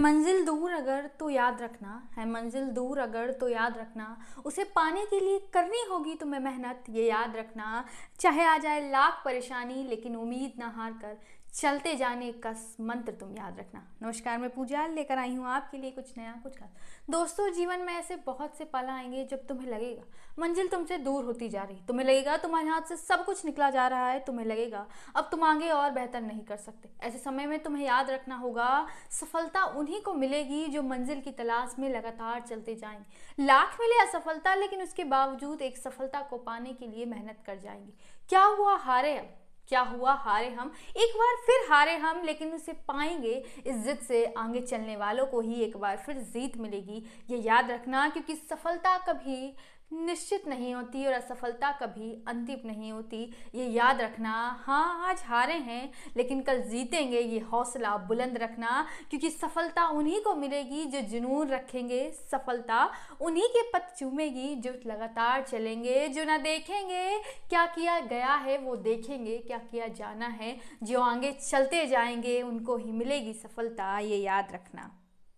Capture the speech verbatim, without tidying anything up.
मंजिल दूर अगर तो याद रखना, है मंजिल दूर अगर तो याद रखना, उसे पाने के लिए करनी होगी तुम्हें मेहनत ये याद रखना। चाहे आ जाए लाख परेशानी लेकिन उम्मीद ना हार कर चलते जाने का मंत्र तुम याद रखना। नमस्कार, मैं पूजा लेकर आई हूँ आपके लिए कुछ नया कुछ खास। दोस्तों, जीवन में ऐसे बहुत से पल आएंगे जब तुम्हें लगेगा मंजिल तुमसे दूर होती जा रही, तुम्हें लगेगा तुम्हारे हाथ से सब कुछ निकला जा रहा है, तुम्हें लगेगा अब तुम आगे और बेहतर नहीं कर सकते। ऐसे समय में तुम्हें याद रखना होगा सफलता उन्हीं को मिलेगी जो मंजिल की तलाश में लगातार चलते जाएंगे। लाख मिले असफलता लेकिन उसके बावजूद एक सफलता को पाने के लिए मेहनत कर जाएंगे। क्या हुआ हारे अब, क्या हुआ हारे हम, एक बार फिर हारे हम लेकिन उसे पाएंगे। इस जिद से आगे चलने वालों को ही एक बार फिर जीत मिलेगी ये याद रखना, क्योंकि सफलता कभी निश्चित नहीं होती और असफलता कभी अंतिम नहीं होती ये याद रखना। हाँ, आज हारे हैं लेकिन कल जीतेंगे ये हौसला बुलंद रखना, क्योंकि सफलता उन्हीं को मिलेगी जो जुनून रखेंगे, सफलता उन्हीं के पद चूमेगी जो लगातार चलेंगे, जो ना देखेंगे क्या किया गया है वो देखेंगे क्या किया जाना है, जो आगे चलते जाएंगे उनको ही मिलेगी सफलता ये याद रखना।